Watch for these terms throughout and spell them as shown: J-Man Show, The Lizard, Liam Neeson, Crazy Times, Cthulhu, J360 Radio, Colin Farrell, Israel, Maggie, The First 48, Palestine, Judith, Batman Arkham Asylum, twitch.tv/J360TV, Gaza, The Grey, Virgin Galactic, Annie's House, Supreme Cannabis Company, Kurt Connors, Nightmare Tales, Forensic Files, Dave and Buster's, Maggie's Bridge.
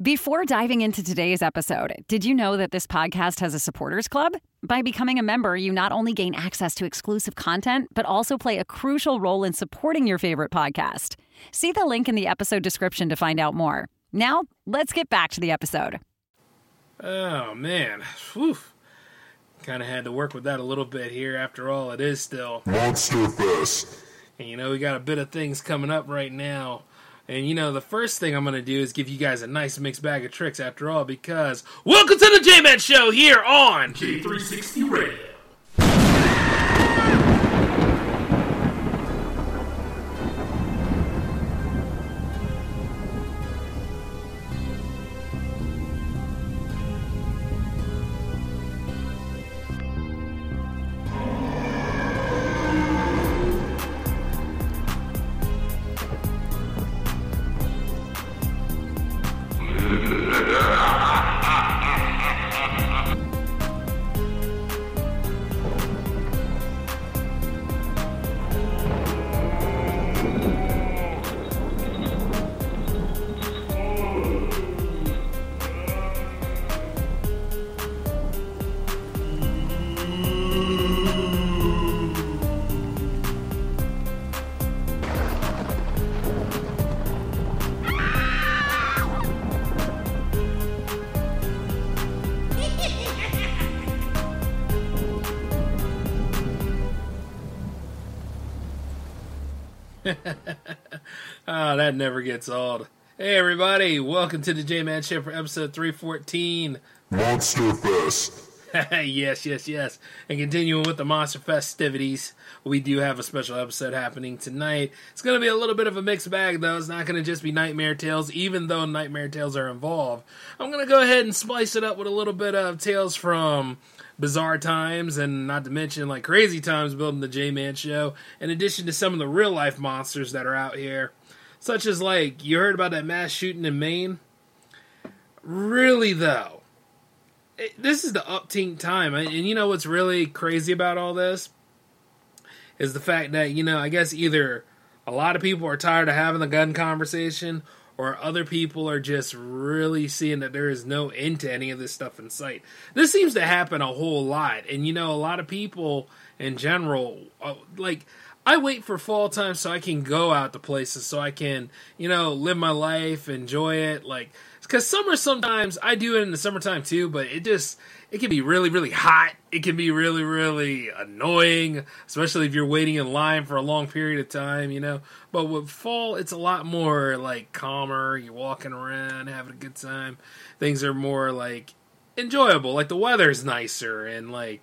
Before diving into today's episode, did you know that this podcast has a supporters club? By becoming a member, you not only gain access to exclusive content, but also play a crucial role in supporting your favorite podcast. See the link in the episode description to find out more. Now, let's get back to the episode. Oh, man. Whew. Kind of had to work with that a little bit here. After all, it is still Monster Fest. And, you know, we got a bit of things coming up right now. And, you know, the first thing I'm going to do is give you guys a nice mixed bag of tricks after all, because welcome to the J-Man Show here on J360 Radio. Oh, that never gets old. Hey, everybody. Welcome to the J-Man Show for episode 314. Monster Fest. Yes. And continuing with the Monster festivities, we do have a special episode happening tonight. It's going to be a little bit of a mixed bag, though. It's not going to just be Nightmare Tales, even though Nightmare Tales are involved. I'm going to go ahead and splice it up with a little bit of Tales from Bizarre Times, and not to mention like Crazy Times building the J-Man Show, in addition to some of the real life monsters that are out here, such as, like, you heard about that mass shooting in Maine? Really, though, this is the upteenth time, and you know what's really crazy about all this is the fact that, you know, I guess either a lot of people are tired of having the gun conversation, or other people are just really seeing that there is no end to any of this stuff in sight. This seems to happen a whole lot. And, you know, a lot of people in general, like, I wait for fall time so I can go out to places, so I can, you know, live my life, enjoy it. Like, because summer sometimes, I do it in the summertime too, but it can be really, really hot. It can be really, really annoying, especially if you're waiting in line for a long period of time, you know. But with fall, it's a lot more, like, calmer. You're walking around, having a good time. Things are more, like, enjoyable. Like, the weather's nicer, and, like,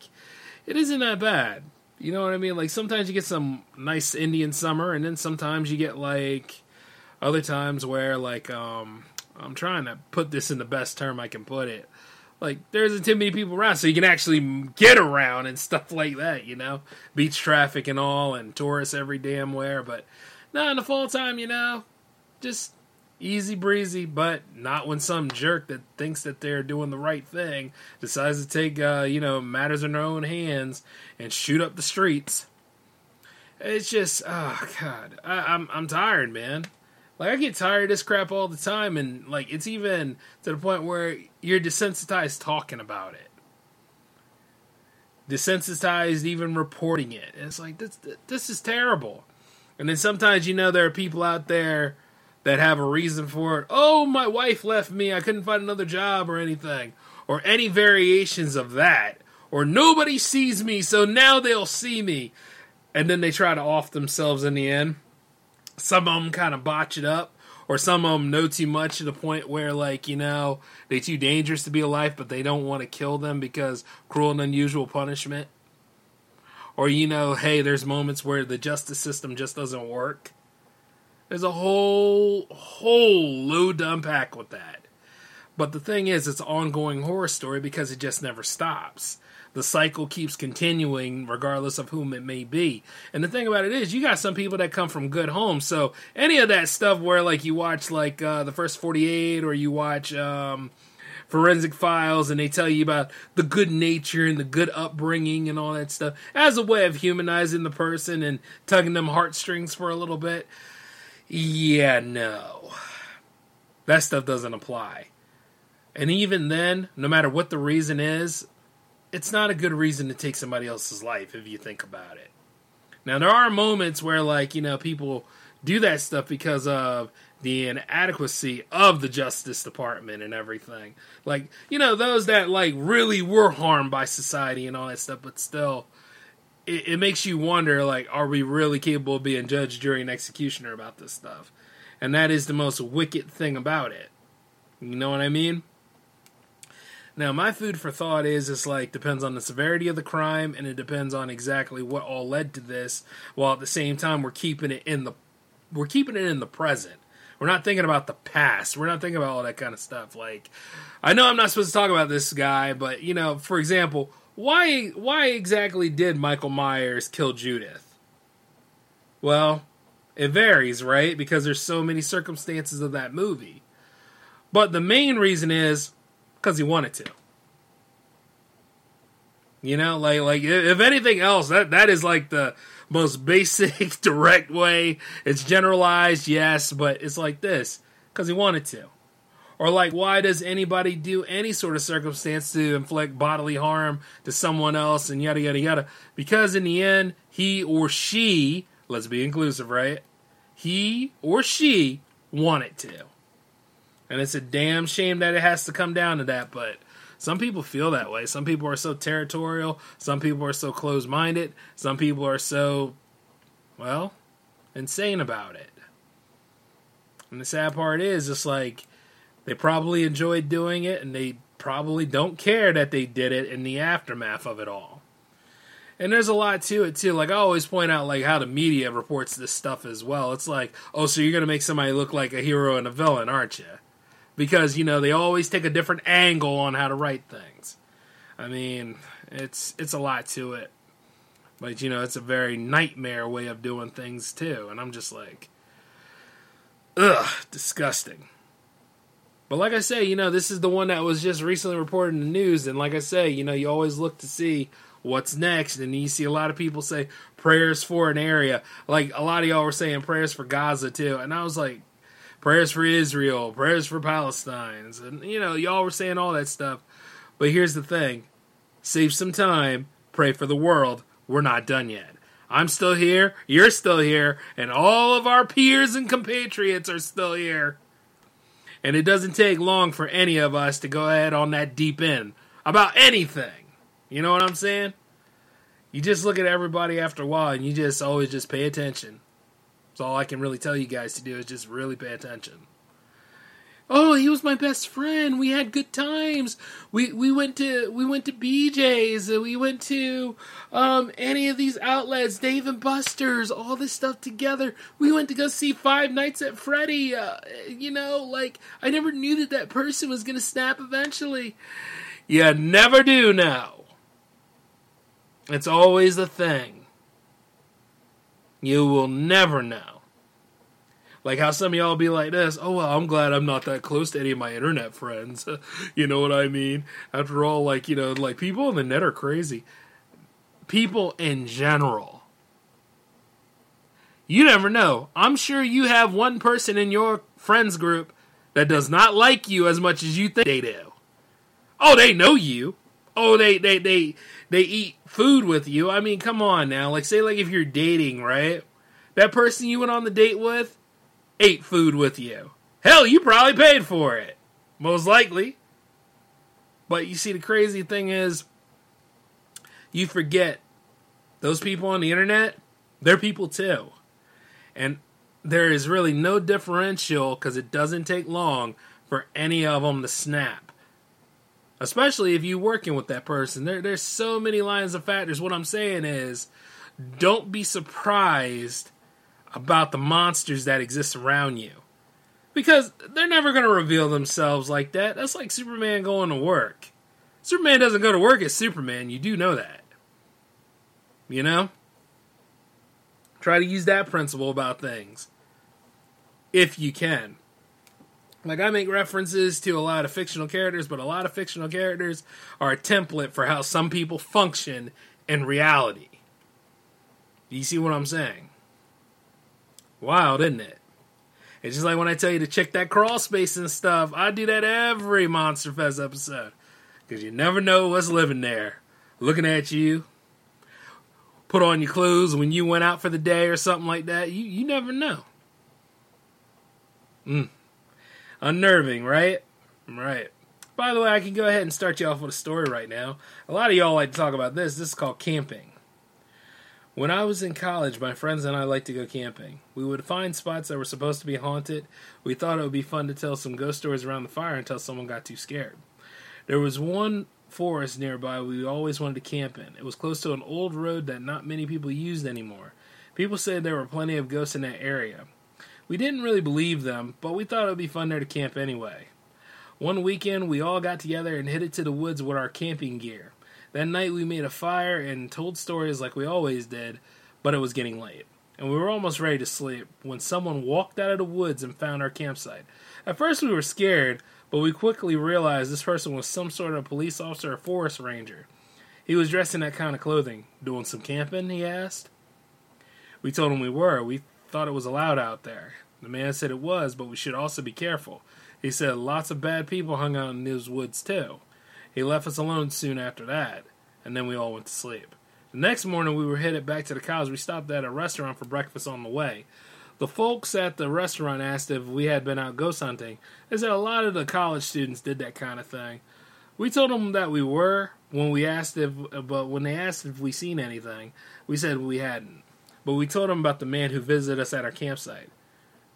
it isn't that bad. You know what I mean? Like, sometimes you get some nice Indian summer, and then sometimes you get, like, other times where, like, I'm trying to put this in the best term I can put it. Like, there isn't too many people around, so you can actually get around and stuff like that, you know? Beach traffic and all, and tourists every damn where, but no, in the fall time, you know, just easy breezy, but not when some jerk that thinks that they're doing the right thing decides to take, you know, matters in their own hands and shoot up the streets. It's just, oh, God, I'm tired, man. Like, I get tired of this crap all the time, and, like, it's even to the point where you're desensitized talking about it. Desensitized even reporting it. And it's like, this is terrible. And then sometimes, you know, there are people out there that have a reason for it. Oh, my wife left me. I couldn't find another job or anything. Or any variations of that. Or nobody sees me, so now they'll see me. And then they try to off themselves in the end. Some of them kind of botch it up, or some of them know too much to the point where, like, you know, they're too dangerous to be alive, but they don't want to kill them because cruel and unusual punishment. Or, you know, hey, there's moments where the justice system just doesn't work. There's a whole load to unpack with that. But the thing is, it's an ongoing horror story because it just never stops. The cycle keeps continuing regardless of whom it may be. And the thing about it is, you got some people that come from good homes. So any of that stuff where, like, you watch, like, The First 48, or you watch Forensic Files, and they tell you about the good nature and the good upbringing and all that stuff as a way of humanizing the person and tugging them heartstrings for a little bit. Yeah, no. That stuff doesn't apply. And even then, no matter what the reason is, it's not a good reason to take somebody else's life if you think about it. Now, there are moments where, like, you know, people do that stuff because of the inadequacy of the Justice Department and everything. Like, you know, those that, like, really were harmed by society and all that stuff, but still, it makes you wonder, like, are we really capable of being judge, jury, and executioner about this stuff? And that is the most wicked thing about it. You know what I mean? Now, my food for thought is, it's like, depends on the severity of the crime, and it depends on exactly what all led to this, while at the same time, we're keeping it in the present. We're not thinking about the past. We're not thinking about all that kind of stuff. Like, I know I'm not supposed to talk about this guy, but, you know, for example, why exactly did Michael Myers kill Judith? Well, it varies, right? Because there's so many circumstances of that movie. But the main reason is because he wanted to. You know, like if anything else, that is like the most basic, direct way. It's generalized, yes, but it's like this, because he wanted to. Or like, why does anybody do any sort of circumstance to inflict bodily harm to someone else and yada, yada, yada? Because in the end, he or she, let's be inclusive, right? He or she wanted to. And it's a damn shame that it has to come down to that, but some people feel that way. Some people are so territorial. Some people are so closed-minded. Some people are so, well, insane about it. And the sad part is, it's like, they probably enjoyed doing it, and they probably don't care that they did it in the aftermath of it all. And there's a lot to it, too. Like, I always point out, like, how the media reports this stuff as well. It's like, oh, so you're going to make somebody look like a hero and a villain, aren't you? Because, you know, they always take a different angle on how to write things. I mean, it's a lot to it. But, you know, it's a very nightmare way of doing things, too. And I'm just like, ugh, disgusting. But like I say, you know, this is the one that was just recently reported in the news. And like I say, you know, you always look to see what's next. And you see a lot of people say prayers for an area. Like, a lot of y'all were saying prayers for Gaza, too. And I was like, prayers for Israel, prayers for Palestine. And, you know, y'all were saying all that stuff. But here's the thing. Save some time. Pray for the world. We're not done yet. I'm still here. You're still here. And all of our peers and compatriots are still here. And it doesn't take long for any of us to go ahead on that deep end about anything. You know what I'm saying? You just look at everybody after a while, and you just always just pay attention. That's all I can really tell you guys to do is just really pay attention. Oh, he was my best friend. We had good times. We went to BJ's. We went to any of these outlets, Dave and Buster's, all this stuff together. We went to go see Five Nights at Freddy's. You know, like, I never knew that person was going to snap eventually. You never do now. It's always the thing. You will never know. Like how some of y'all be like this, oh, well, I'm glad I'm not that close to any of my internet friends. You know what I mean? After all, like, you know, like, people on the net are crazy. People in general. You never know. I'm sure you have one person in your friends group that does not like you as much as you think they do. Oh, they know you. Oh, they eat food with you. I mean, come on now. Like, say, like, if you're dating, right? That person you went on the date with ate food with you. Hell, you probably paid for it. Most likely. But you see, the crazy thing is, you forget those people on the internet, they're people too. And there is really no differential, because it doesn't take long for any of them to snap. Especially if you're working with that person. There's so many lines of factors. What I'm saying is, don't be surprised about the monsters that exist around you, because they're never going to reveal themselves like that. That's like Superman going to work. Superman doesn't go to work as Superman. You do know that. You know? Try to use that principle about things, if you can. Like, I make references to a lot of fictional characters, but a lot of fictional characters are a template for how some people function in reality. Do you see what I'm saying? Wild, isn't it? It's just like when I tell you to check that crawl space and stuff. I do that every Monster Fest episode. Because you never know what's living there. Looking at you. Put on your clothes when you went out for the day or something like that. You never know. Unnerving, right? Right. By the way, I can go ahead and start you off with a story right now. A lot of y'all like to talk about this. This is called camping. When I was in college, my friends and I liked to go camping. We would find spots that were supposed to be haunted. We thought it would be fun to tell some ghost stories around the fire until someone got too scared. There was one forest nearby we always wanted to camp in. It was close to an old road that not many people used anymore. People said there were plenty of ghosts in that area. We didn't really believe them, but we thought it would be fun there to camp anyway. One weekend, we all got together and headed to the woods with our camping gear. That night we made a fire and told stories like we always did, but it was getting late. And we were almost ready to sleep when someone walked out of the woods and found our campsite. At first we were scared, but we quickly realized this person was some sort of police officer or forest ranger. He was dressed in that kind of clothing. "Doing some camping?" he asked. We told him we were. We thought it was allowed out there. The man said it was, but we should also be careful. He said lots of bad people hung out in those woods too. He left us alone soon after that, and then we all went to sleep. The next morning, we were headed back to the college. We stopped at a restaurant for breakfast on the way. The folks at the restaurant asked if we had been out ghost hunting. They said a lot of the college students did that kind of thing. We told them that we were, when they asked if we seen anything, we said we hadn't. But we told them about the man who visited us at our campsite.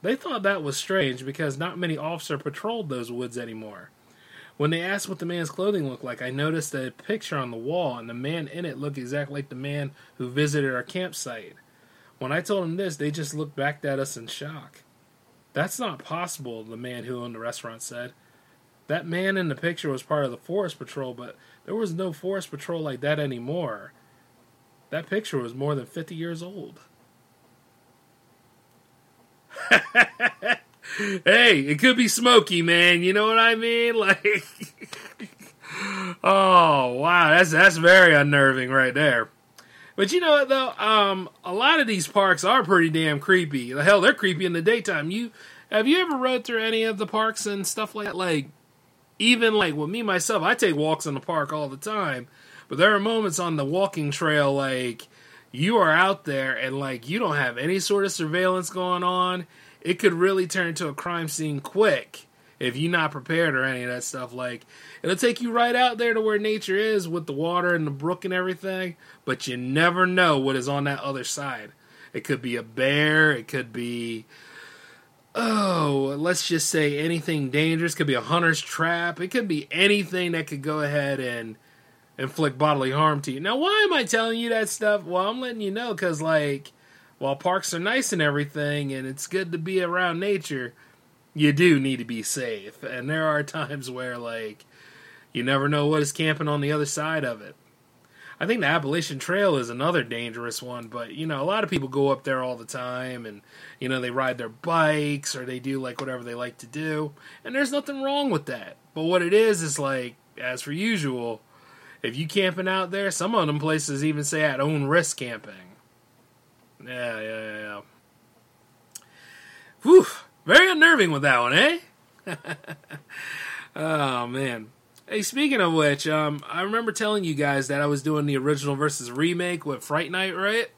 They thought that was strange because not many officers patrolled those woods anymore. When they asked what the man's clothing looked like, I noticed a picture on the wall, and the man in it looked exactly like the man who visited our campsite. When I told them this, they just looked back at us in shock. "That's not possible," the man who owned the restaurant said. "That man in the picture was part of the forest patrol, but there was no forest patrol like that anymore. That picture was more than 50 years old." Hey, it could be smoky, man. You know what I mean? Like, oh, wow. That's very unnerving right there. But you know what, though? A lot of these parks are pretty damn creepy. Hell, they're creepy in the daytime. Have you ever rode through any of the parks and stuff like that? Like, even like with me, myself, I take walks in the park all the time. But there are moments on the walking trail, like, you are out there and, like, you don't have any sort of surveillance going on. It could really turn into a crime scene quick if you're not prepared or any of that stuff. Like, it'll take you right out there to where nature is with the water and the brook and everything, but you never know what is on that other side. It could be a bear. It could be, let's just say anything dangerous. It could be a hunter's trap. It could be anything that could go ahead and inflict bodily harm to you. Now, why am I telling you that stuff? Well, I'm letting you know because, like, while parks are nice and everything, and it's good to be around nature, you do need to be safe. And there are times where, like, you never know what is camping on the other side of it. I think the Appalachian Trail is another dangerous one, but, you know, a lot of people go up there all the time, and, you know, they ride their bikes, or they do, like, whatever they like to do. And there's nothing wrong with that. But what it is like, as for usual, if you camping out there, some of them places even say at own risk camping. Yeah. Whew, very unnerving with that one, eh? Oh, man. Hey, speaking of which, I remember telling you guys that I was doing the original versus remake with Fright Night, right?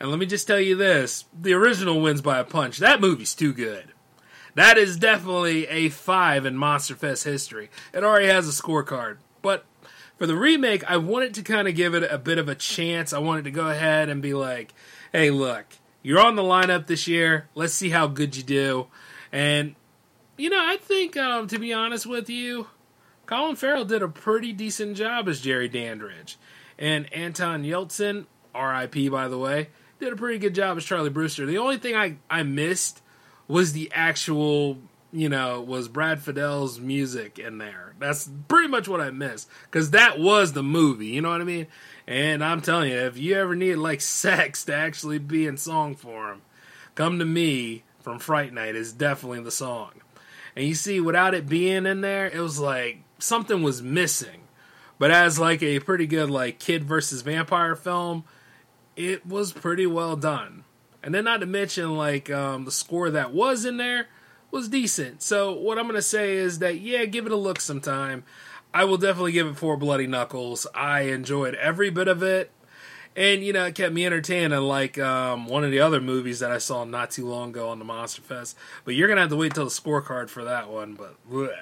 And let me just tell you this. The original wins by a punch. That movie's too good. That is definitely a 5 in Monster Fest history. It already has a scorecard. But for the remake, I wanted to kind of give it a bit of a chance. I wanted to go ahead and be like, hey, look, you're on the lineup this year. Let's see how good you do. And, you know, I think, to be honest with you, Colin Farrell did a pretty decent job as Jerry Dandridge. And Anton Yelchin, R.I.P., by the way, did a pretty good job as Charlie Brewster. The only thing I missed was the actual, you know, was Brad Fidel's music in there. That's pretty much what I missed, because that was the movie, you know what I mean? And I'm telling you, if you ever need, like, sex to actually be in song form, Come to Me from Fright Night is definitely the song. And you see, without it being in there, it was like something was missing. But as, like, a pretty good, like, kid versus vampire film, it was pretty well done. And then not to mention, like, the score that was in there was decent. So what I'm going to say is that, yeah, give it a look sometime. I will definitely give it 4 bloody knuckles. I enjoyed every bit of it. And, you know, it kept me entertained, unlike one of the other movies that I saw not too long ago on the Monster Fest. But you're going to have to wait till the scorecard for that one. But, bleh,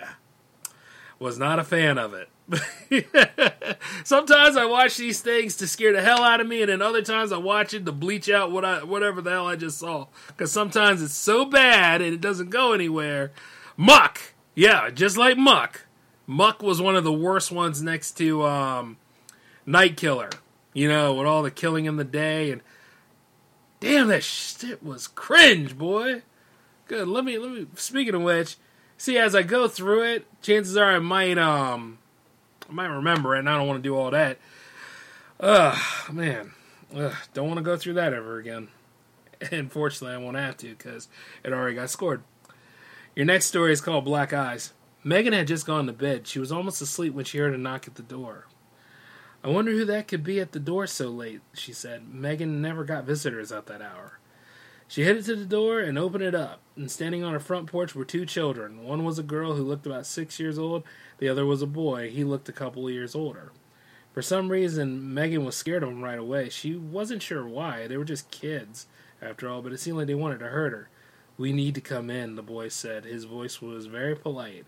was not a fan of it. Sometimes I watch these things to scare the hell out of me, and then other times I watch it to bleach out whatever the hell I just saw. Because sometimes it's so bad and it doesn't go anywhere. Muck! Yeah, just like Muck. Muck was one of the worst ones next to Night Killer. You know, with all the killing in the day. And damn, that shit was cringe, boy. Good, let me, speaking of which, see, as I go through it, chances are I might remember it, and I don't want to do all that. Ugh, man. Ugh, don't want to go through that ever again. Unfortunately, I won't have to, because it already got scored. Your next story is called Black Eyes. Megan had just gone to bed. She was almost asleep when she heard a knock at the door. I wonder who that could be at the door so late, she said. Megan never got visitors at that hour. She headed to the door and opened it up, and standing on her front porch were 2 children. One was a girl who looked about 6 years old, the other was a boy. He looked a couple of years older. For some reason, Megan was scared of him right away. She wasn't sure why. They were just kids, after all, but it seemed like they wanted to hurt her. We need to come in, the boy said. His voice was very polite.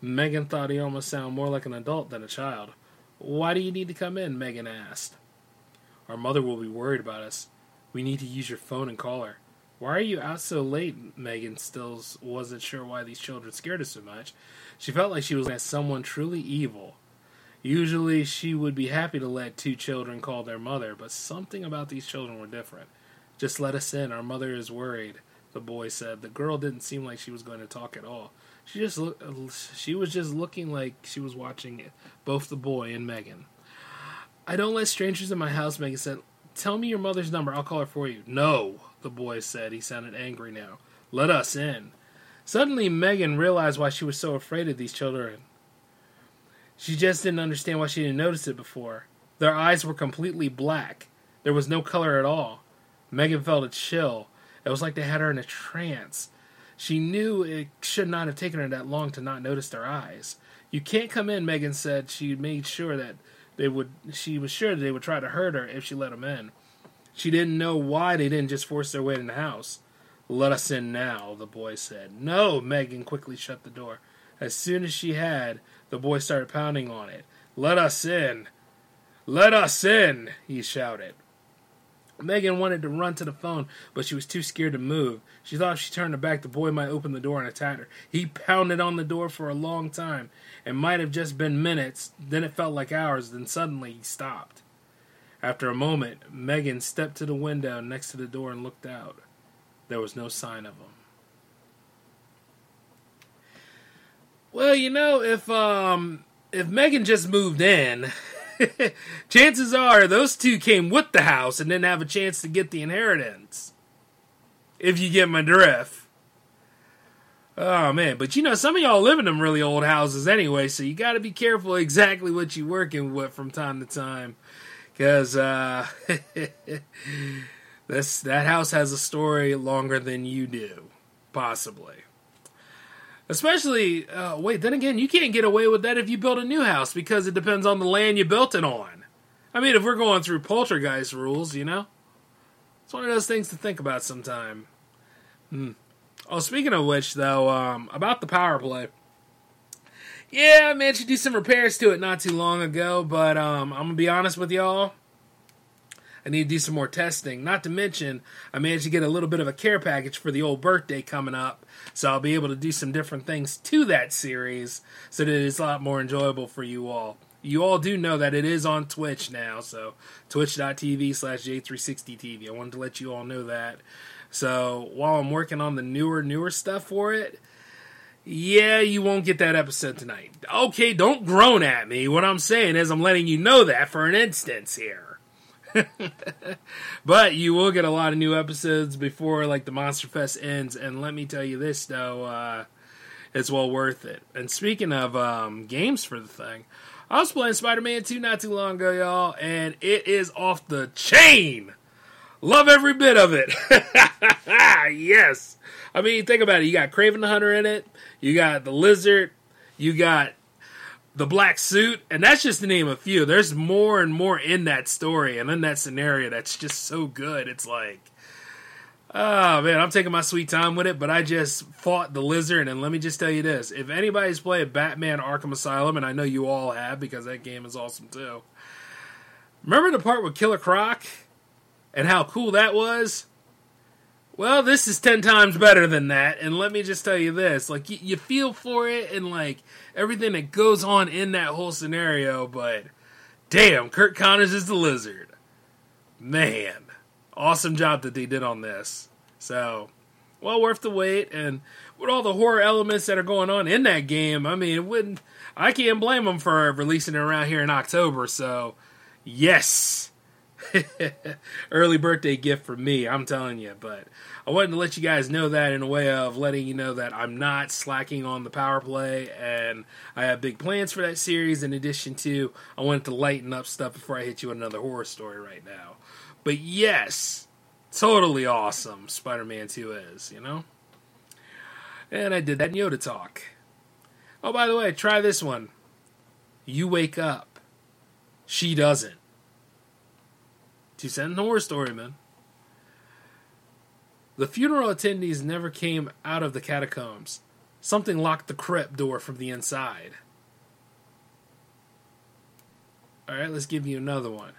Megan thought he almost sounded more like an adult than a child. Why do you need to come in? Megan asked. Our mother will be worried about us. We need to use your phone and call her. Why are you out so late? Megan still wasn't sure why these children scared her so much. She felt like she was looking at someone truly evil. Usually she would be happy to let 2 children call their mother, but something about these children were different. Just let us in. Our mother is worried, the boy said. The girl didn't seem like she was going to talk at all. She was just looking like she was watching both the boy and Megan. I don't let strangers in my house, Megan said. Tell me your mother's number. I'll call her for you. No, the boy said. He sounded angry now. Let us in. Suddenly, Megan realized why she was so afraid of these children. She just didn't understand why she didn't notice it before. Their eyes were completely black. There was no color at all. Megan felt a chill. It was like they had her in a trance. She knew it should not have taken her that long to not notice their eyes. You can't come in, Megan said. She made sure that she was sure that they would try to hurt her if she let them in. She didn't know why they didn't just force their way in the house. Let us in now, the boy said. No, Megan quickly shut the door. As soon as she had, the boy started pounding on it. Let us in! Let us in! He shouted. Megan wanted to run to the phone, but she was too scared to move. She thought if she turned her back, the boy might open the door and attack her. He pounded on the door for a long time. It might have just been minutes, then it felt like hours, then suddenly he stopped. After a moment, Megan stepped to the window next to the door and looked out. There was no sign of him. Well, you know, if Megan just moved in... chances are those 2 came with the house and didn't have a chance to get the inheritance. If you get my drift. Oh, man. But, you know, some of y'all live in them really old houses anyway, so you got to be careful exactly what you're working with from time to time. Because that house has a story longer than you do, possibly. Especially, then again, you can't get away with that if you build a new house, because it depends on the land you built it on. I mean, if we're going through poltergeist rules, you know? It's one of those things to think about sometime. Oh, speaking of which, though, about the power play. Yeah, I managed to do some repairs to it not too long ago, but I'm going to be honest with y'all. I need to do some more testing. Not to mention, I managed to get a little bit of a care package for the old birthday coming up. So I'll be able to do some different things to that series so that it's a lot more enjoyable for you all. You all do know that it is on Twitch now. So twitch.tv/J360TV. I wanted to let you all know that. So while I'm working on the newer stuff for it, yeah, you won't get that episode tonight. Okay, don't groan at me. What I'm saying is I'm letting you know that for an instance here. But you will get a lot of new episodes before like the Monster Fest ends, and let me tell you this though, it's well worth it. And speaking of games for the thing, I was playing Spider-Man 2 not too long ago, y'all, and it is off the chain. Love every bit of it. Yes. I mean, think about it. You got Kraven the Hunter in it. You got The Lizard. You got The Black Suit. And that's just to name a few. There's more and more in that story and in that scenario that's just so good. It's like, oh, man, I'm taking my sweet time with it, but I just fought The Lizard. And let me just tell you this. If anybody's played Batman Arkham Asylum, and I know you all have because that game is awesome too. Remember the part with Killer Croc and how cool that was? Well, this is 10 times better than that, and let me just tell you this. Like, you feel for it and, like, everything that goes on in that whole scenario, but damn, Kurt Connors is the Lizard. Man, awesome job that they did on this. So, well worth the wait, and with all the horror elements that are going on in that game, I mean, I can't blame them for releasing it around here in October, so, yes. Early birthday gift for me, I'm telling you, but I wanted to let you guys know that in a way of letting you know that I'm not slacking on the power play, and I have big plans for that series. In addition to, I wanted to lighten up stuff before I hit you with another horror story right now. But yes, totally awesome Spider-Man 2 is, you know? And I did that in Yoda Talk. Oh, by the way, try this one. You wake up. She doesn't. 2 sentence horror story, man. The funeral attendees never came out of the catacombs. Something locked the crypt door from the inside. Alright, let's give you another one.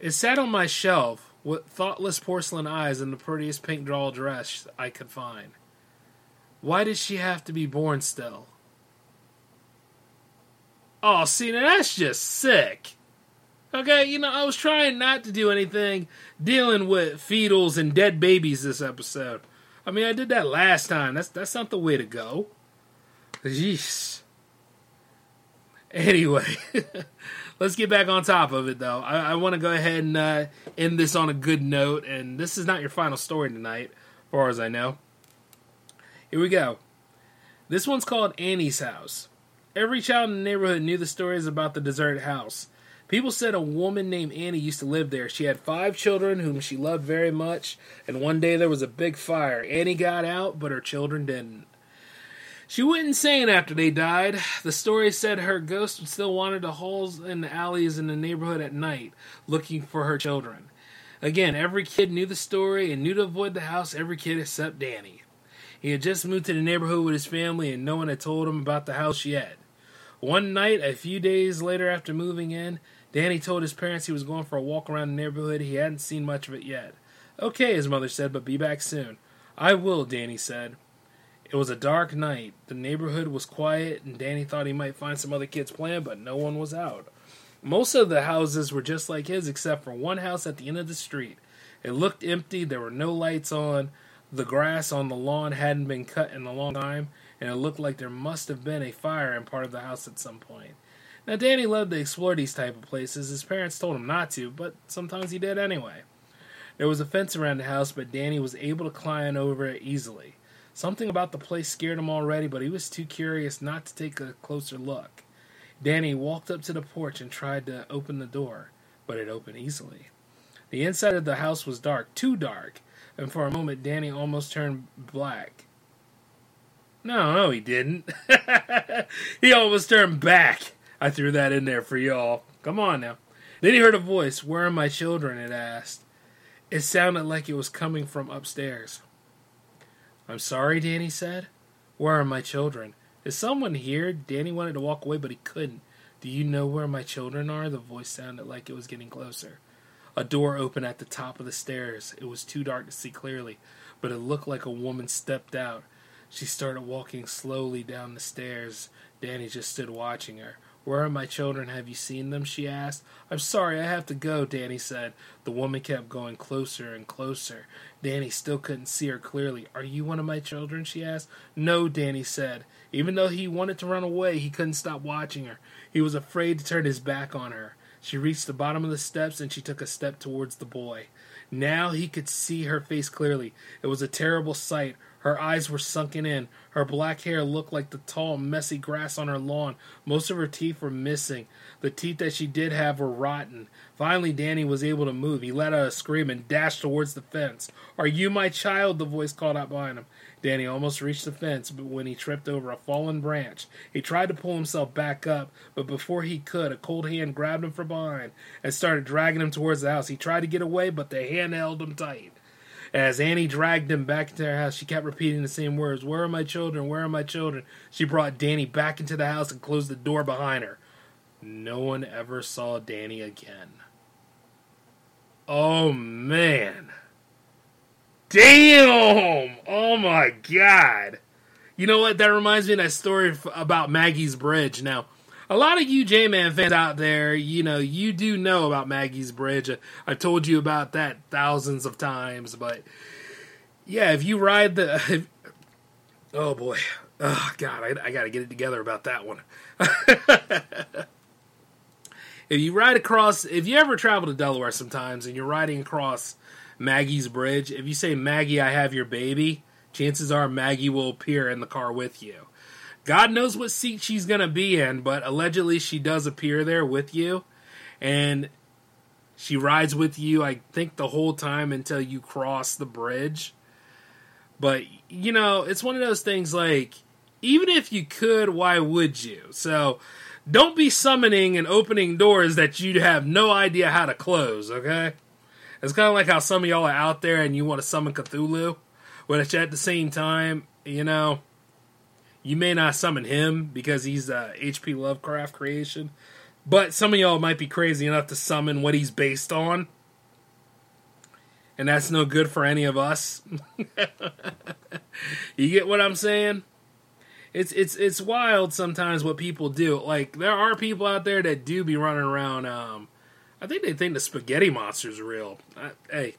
It sat on my shelf with thoughtless porcelain eyes and the prettiest pink doll dress I could find. Why did she have to be born still? Oh, see, now that's just sick. Okay, you know, I was trying not to do anything dealing with fetals and dead babies this episode. I mean, I did that last time. That's not the way to go. Jeez. Anyway, let's get back on top of it, though. I want to go ahead and end this on a good note, and this is not your final story tonight, as far as I know. Here we go. This one's called Annie's House. Every child in the neighborhood knew the stories about the deserted house. People said a woman named Annie used to live there. She had 5 children whom she loved very much, and one day there was a big fire. Annie got out, but her children didn't. She went insane after they died. The story said her ghost still wandered the halls and the alleys in the neighborhood at night, looking for her children. Again, every kid knew the story and knew to avoid the house, every kid except Danny. He had just moved to the neighborhood with his family, and no one had told him about the house yet. One night, a few days later after moving in, Danny told his parents he was going for a walk around the neighborhood. He hadn't seen much of it yet. Okay, his mother said, but be back soon. I will, Danny said. It was a dark night. The neighborhood was quiet, and Danny thought he might find some other kids playing, but no one was out. Most of the houses were just like his, except for one house at the end of the street. It looked empty. There were no lights on. The grass on the lawn hadn't been cut in a long time, and it looked like there must have been a fire in part of the house at some point. Now, Danny loved to explore these type of places. His parents told him not to, but sometimes he did anyway. There was a fence around the house, but Danny was able to climb over it easily. Something about the place scared him already, but he was too curious not to take a closer look. Danny walked up to the porch and tried to open the door, but it opened easily. The inside of the house was dark, too dark, and for a moment Danny almost turned black. No, he didn't. He almost turned back. I threw that in there for y'all. Come on now. Then he heard a voice. Where are my children? It asked. It sounded like it was coming from upstairs. I'm sorry, Danny said. Where are my children? Is someone here? Danny wanted to walk away, but he couldn't. Do you know where my children are? The voice sounded like it was getting closer. A door opened at the top of the stairs. It was too dark to see clearly, but it looked like a woman stepped out. She started walking slowly down the stairs. Danny just stood watching her. Where are my children? Have you seen them? She asked. I'm sorry, I have to go, Danny said. The woman kept going closer and closer. Danny still couldn't see her clearly. Are you one of my children? She asked. No, Danny said. Even though he wanted to run away, he couldn't stop watching her. He was afraid to turn his back on her. She reached the bottom of the steps and she took a step towards the boy. Now he could see her face clearly. It was a terrible sight. Her eyes were sunken in. Her black hair looked like the tall, messy grass on her lawn. Most of her teeth were missing. The teeth that she did have were rotten. Finally, Danny was able to move. He let out a scream and dashed towards the fence. "Are you my child?" the voice called out behind him. Danny almost reached the fence, but when he tripped over a fallen branch, he tried to pull himself back up, but before he could, a cold hand grabbed him from behind and started dragging him towards the house. He tried to get away, but the hand held him tight. As Annie dragged him back into her house, she kept repeating the same words. "Where are my children? Where are my children?" She brought Danny back into the house and closed the door behind her. No one ever saw Danny again. Oh, man. Damn! Oh, my God. You know what? That reminds me of that story about Maggie's Bridge. Now, a lot of you J-Man fans out there, you know, you do know about Maggie's Bridge. I've told you about that thousands of times, but yeah, if you ride the... oh boy. Oh God, I gotta get it together about that one. If you ride across... If you ever travel to Delaware sometimes and you're riding across Maggie's Bridge, if you say, "Maggie, I have your baby," chances are Maggie will appear in the car with you. God knows what seat she's going to be in, but allegedly she does appear there with you. And she rides with you, I think, the whole time until you cross the bridge. But, you know, it's one of those things like, even if you could, why would you? So don't be summoning and opening doors that you have no idea how to close, okay? It's kind of like how some of y'all are out there and you want to summon Cthulhu, but at the same time, you know... You may not summon him because he's a H.P. Lovecraft creation, but some of y'all might be crazy enough to summon what he's based on, and that's no good for any of us. You get what I'm saying? It's wild sometimes what people do. Like, there are people out there that do be running around. I think they think the spaghetti monster's real. Hey.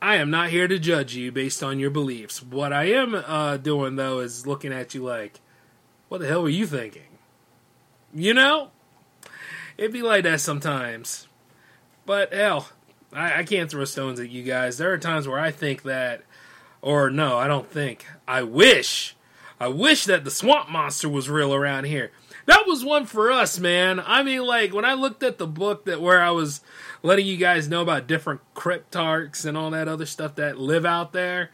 I am not here to judge you based on your beliefs. What I am doing, though, is looking at you like, what the hell were you thinking? You know? It'd be like that sometimes. But, hell, I can't throw stones at you guys. There are times where I think that, or no, I don't think. I wish that the swamp monster was real around here. That was one for us, man. I mean, like, when I looked at the book that where I was letting you guys know about different cryptarchs and all that other stuff that live out there,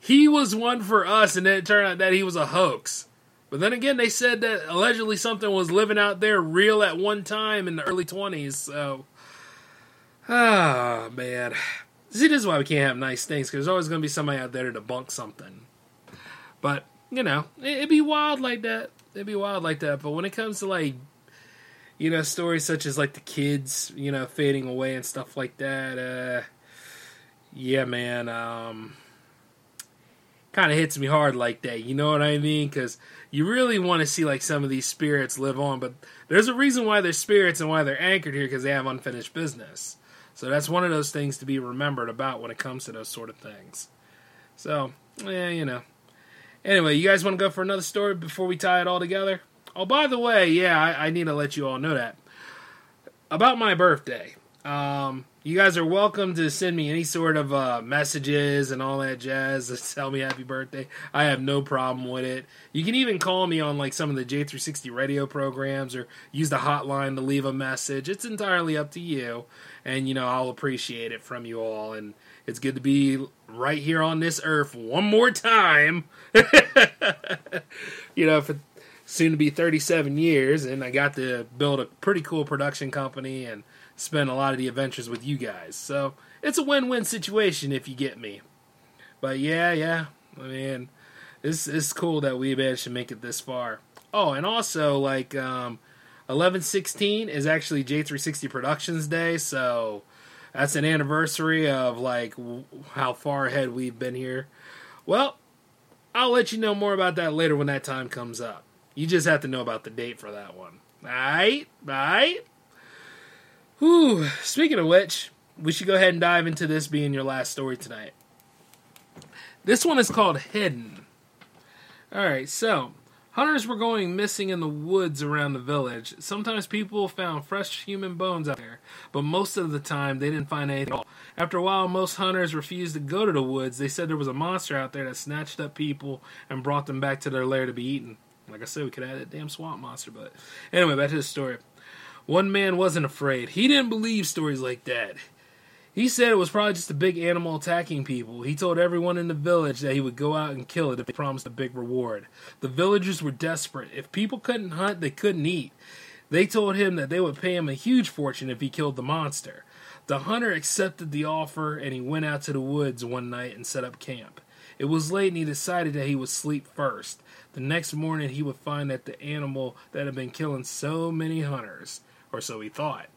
he was one for us, and then it turned out that he was a hoax. But then again, they said that allegedly something was living out there real at one time in the early 20s, so... Ah, man. See, this is why we can't have nice things, because there's always going to be somebody out there to debunk something. But, you know, it'd be wild like that. It'd be wild like that, but when it comes to, like, you know, stories such as, like, the kids, you know, fading away and stuff like that, yeah, man, kind of hits me hard like that, you know what I mean? Because you really want to see, like, some of these spirits live on, but there's a reason why they're spirits and why they're anchored here, because they have unfinished business. So that's one of those things to be remembered about when it comes to those sort of things. So, yeah, you know. Anyway, you guys want to go for another story before we tie it all together? Oh, by the way, yeah, I need to let you all know that. About my birthday, you guys are welcome to send me any sort of messages and all that jazz to tell me happy birthday. I have no problem with it. You can even call me on like some of the J360 radio programs or use the hotline to leave a message. It's entirely up to you, and, you know, I'll appreciate it from you all, and it's good to be right here on this earth one more time. You know, for soon to be 37 years, and I got to build a pretty cool production company and spend a lot of the adventures with you guys. So it's a win-win situation if you get me. But yeah, I mean, it's cool that we managed to make it this far. Oh, and also, like, 11/16 is actually J360 Productions Day, so... That's an anniversary of, like, how far ahead we've been here. Well, I'll let you know more about that later when that time comes up. You just have to know about the date for that one. All right? Whew. Speaking of which, we should go ahead and dive into this being your last story tonight. This one is called Hidden. All right, so Hunters were going missing in the woods around the village. Sometimes people found fresh human bones out there, but most of the time they didn't find anything at all. After a while, most hunters refused to go to the woods. They said there was a monster out there that snatched up people and brought them back to their lair to be eaten. Like I said, we could add that damn swamp monster, but... Anyway, back to the story. One man wasn't afraid. He didn't believe stories like that. He said it was probably just a big animal attacking people. He told everyone in the village that he would go out and kill it if they promised a big reward. The villagers were desperate. If people couldn't hunt, they couldn't eat. They told him that they would pay him a huge fortune if he killed the monster. The hunter accepted the offer, and he went out to the woods one night and set up camp. It was late, and he decided that he would sleep first. The next morning, he would find that the animal that had been killing so many hunters, or so he thought.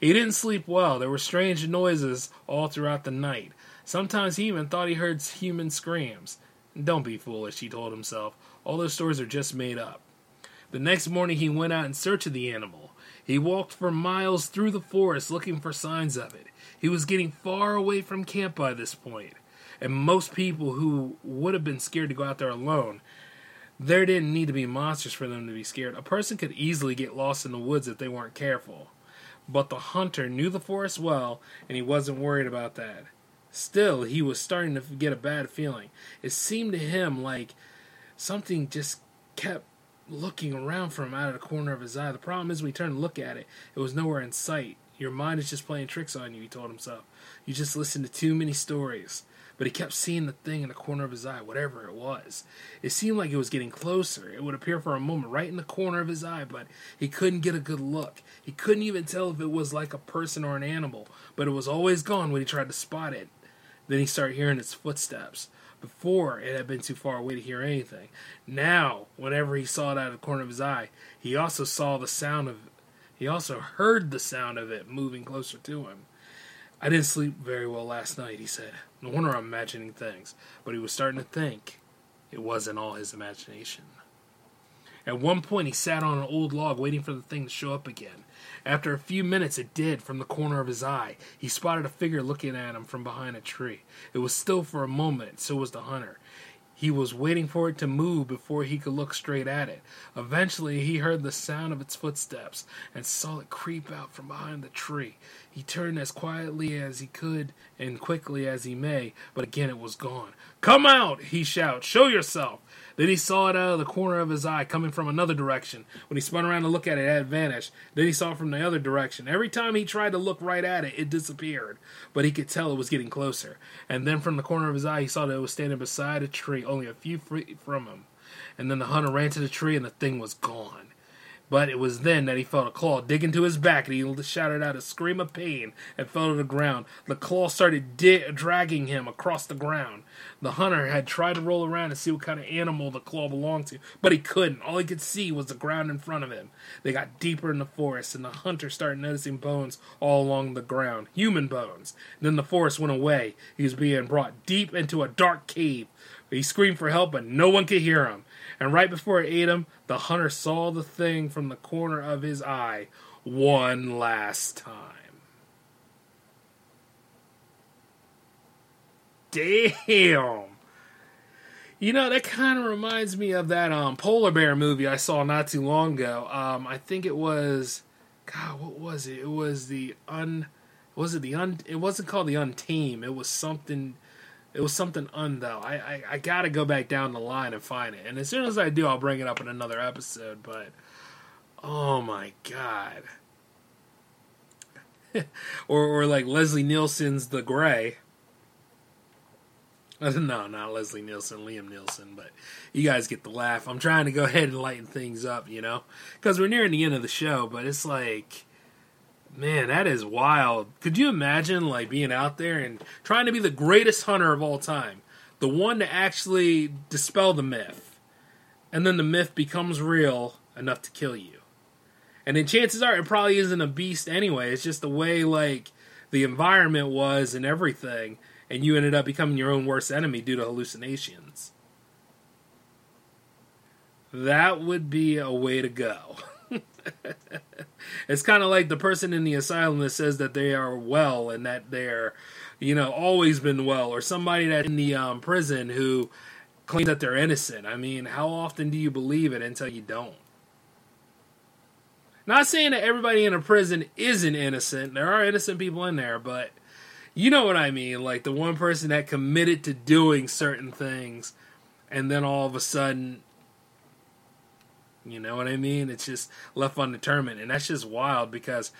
He didn't sleep well. There were strange noises all throughout the night. Sometimes he even thought he heard human screams. Don't be foolish, he told himself. All those stories are just made up. The next morning he went out in search of the animal. He walked for miles through the forest looking for signs of it. He was getting far away from camp by this point. And most people who would have been scared to go out there alone, there didn't need to be monsters for them to be scared. A person could easily get lost in the woods if they weren't careful. But the hunter knew the forest well, and he wasn't worried about that. Still, he was starting to get a bad feeling. It seemed to him like something just kept looking around for him out of the corner of his eye. The problem is when he turned to look at it, it was nowhere in sight. Your mind is just playing tricks on you, he told himself. You just listen to too many stories. But he kept seeing the thing in the corner of his eye, whatever it was. It seemed like it was getting closer. It would appear for a moment right in the corner of his eye, but he couldn't get a good look. He couldn't even tell if it was like a person or an animal, but it was always gone when he tried to spot it. Then he started hearing its footsteps. Before, it had been too far away to hear anything. Now, whenever he saw it out of the corner of his eye, he also saw the sound of it. He also heard the sound of it moving closer to him. I didn't sleep very well last night, he said. No wonder I'm imagining things. But he was starting to think it wasn't all his imagination. At one point, he sat on an old log waiting for the thing to show up again. After a few minutes, it did from the corner of his eye. He spotted a figure looking at him from behind a tree. It was still for a moment, so was the hunter. He was waiting for it to move before he could look straight at it. Eventually, he heard the sound of its footsteps and saw it creep out from behind the tree. He turned as quietly as he could and quickly as he may, but again it was gone. Come out, he shouted. Show yourself. Then he saw it out of the corner of his eye coming from another direction. When he spun around to look at it, it had vanished. Then he saw it from the other direction. Every time he tried to look right at it, it disappeared. But he could tell it was getting closer. And then from the corner of his eye, he saw that it was standing beside a tree, only a few feet from him. And then the hunter ran to the tree and the thing was gone. But it was then that he felt a claw dig into his back, and he shouted out a scream of pain and fell to the ground. The claw started dragging him across the ground. The hunter had tried to roll around and see what kind of animal the claw belonged to, but he couldn't. All he could see was the ground in front of him. They got deeper in the forest, and the hunter started noticing bones all along the ground. Human bones. And then the forest went away. He was being brought deep into a dark cave. He screamed for help, but no one could hear him. And right before it ate him, the hunter saw the thing from the corner of his eye one last time. Damn! You know, that kind of reminds me of that polar bear movie I saw not too long ago. I think it was... God, what was it? It was the It wasn't called The Untamed. It was something... It was something though. I gotta go back down the line and find it. And as soon as I do, I'll bring it up in another episode. But, oh my god. or like Leslie Nielsen's The Grey. No, not Leslie Nielsen, Liam Nielsen. But you guys get the laugh. I'm trying to go ahead and lighten things up, you know. Because we're nearing the end of the show. But it's like... Man, that is wild. Could you imagine, like, being out there and trying to be the greatest hunter of all time? The one to actually dispel the myth. And then the myth becomes real enough to kill you. And then chances are it probably isn't a beast anyway. It's just the way, like, the environment was and everything. And you ended up becoming your own worst enemy due to hallucinations. That would be a way to go. It's kind of like the person in the asylum that says that they are well and that they're, you know, always been well, or somebody that in the prison who claim that they're innocent. I mean, how often do you believe it until you don't? Not saying that everybody in a prison isn't innocent. There are innocent people in there, but you know what I mean. Like, the one person that committed to doing certain things, and then all of a sudden, you know what I mean? It's just left undetermined, and that's just wild because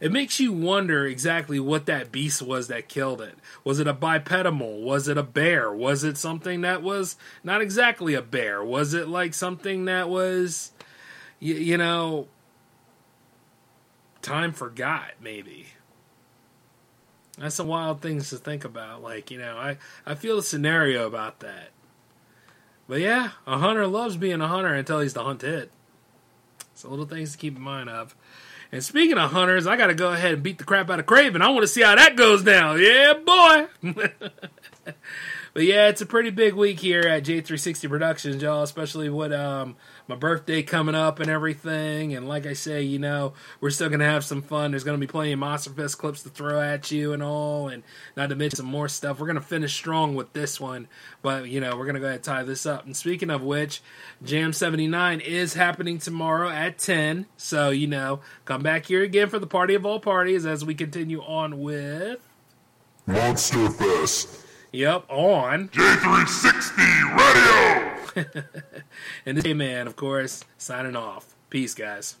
it makes you wonder exactly what that beast was that killed it. Was it a bipedal? Was it a bear? Was it something that was not exactly a bear? Was it like something that was, you know, time forgot, maybe? That's some wild things to think about. Like, you know, I feel a scenario about that. But yeah, a hunter loves being a hunter until he's the hunted. So little things to keep in mind of. And speaking of hunters, I got to go ahead and beat the crap out of Kraven. I want to see how that goes down. Yeah, boy. But yeah, it's a pretty big week here at J360 Productions, y'all, especially with my birthday coming up and everything. And like I say, you know, we're still going to have some fun. There's going to be plenty of Monster Fest clips to throw at you and all, and not to mention some more stuff. We're going to finish strong with this one, but, you know, we're going to go ahead and tie this up. And speaking of which, Jam 79 is happening tomorrow at 10. So, you know, come back here again for the party of all parties as we continue on with Monster Fest. Yep, on J360 Radio. And this J-Man, of course, signing off. Peace, guys.